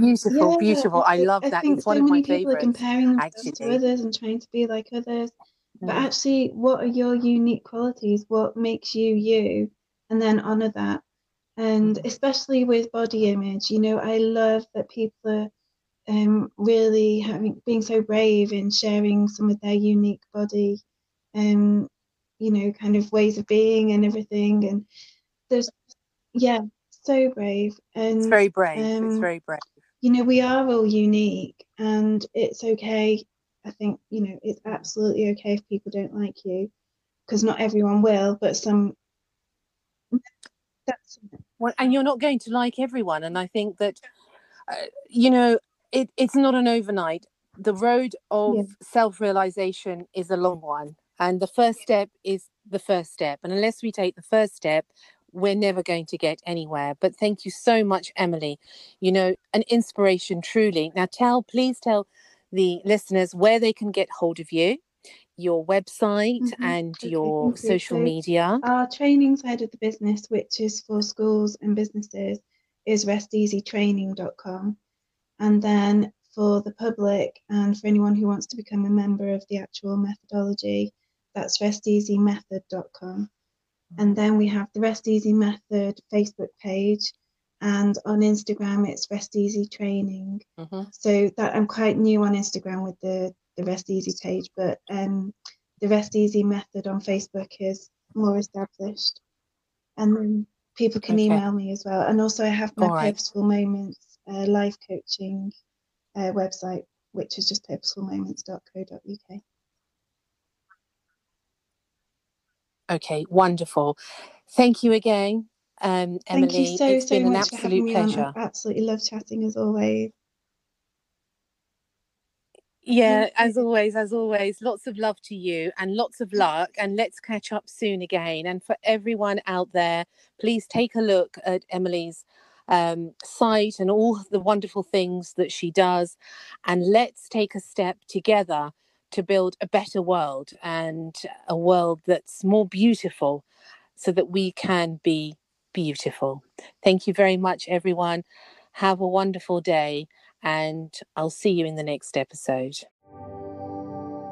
Beautiful, yeah, beautiful. I, I love I that. Think it's so one many of my people favorites. Are comparing themselves to others and trying to be like others. But mm. actually, what are your unique qualities? What makes you you? And then honor that. And especially with body image, you know, I love that people are um, really having being so brave in sharing some of their unique body, um, you know, kind of ways of being and everything. And there's, yeah, so brave. And it's very brave. Um, it's very brave. You know, we are all unique, and it's okay. I think, you know, it's absolutely okay if people don't like you, because not everyone will, but some. That's well, and you're not going to like everyone. And I think that, uh, you know, it, it's not an overnight. The road of yeah. self-realization is a long one. And the first step is the first step. And unless we take the first step, we're never going to get anywhere. But thank you so much, Emily. You know, an inspiration, truly. Now, tell, please tell the listeners where they can get hold of you, your website mm-hmm. and okay, your social so media. Our training side of the business, which is for schools and businesses, is Rest Easy Training dot com. And then for the public and for anyone who wants to become a member of the actual methodology, that's Rest Easy Method dot com. And then we have the Rest Easy Method Facebook page, and on Instagram it's Rest Easy Training. Mm-hmm. So that I'm quite new on Instagram with the the Rest Easy page, but um, the Rest Easy Method on Facebook is more established, and then people can okay. email me as well. And also I have my right. Purposeful Moments uh, life coaching uh, website, which is just Purposeful Moments dot co dot U K. Okay, wonderful. Thank you again, um, Emily. Thank you so, it's so been much an absolute for pleasure. I absolutely love chatting as always. Yeah, as always, as always, lots of love to you and lots of luck, and let's catch up soon again. And for everyone out there, please take a look at Emily's um, site and all the wonderful things that she does, and let's take a step together to build a better world and a world that's more beautiful so that we can be beautiful. Thank you very much, everyone. Have a wonderful day. And I'll see you in the next episode.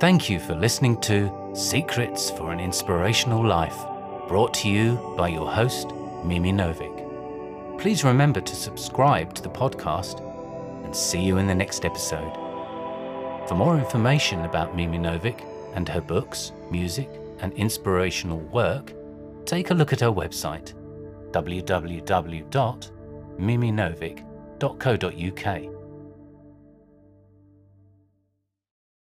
Thank you for listening to Secrets for an Inspirational Life, brought to you by your host, Mimi Novick. Please remember to subscribe to the podcast, and see you in the next episode. For more information about Mimi Novick and her books, music, and inspirational work, take a look at her website, w w w dot mimi novick dot co dot U K.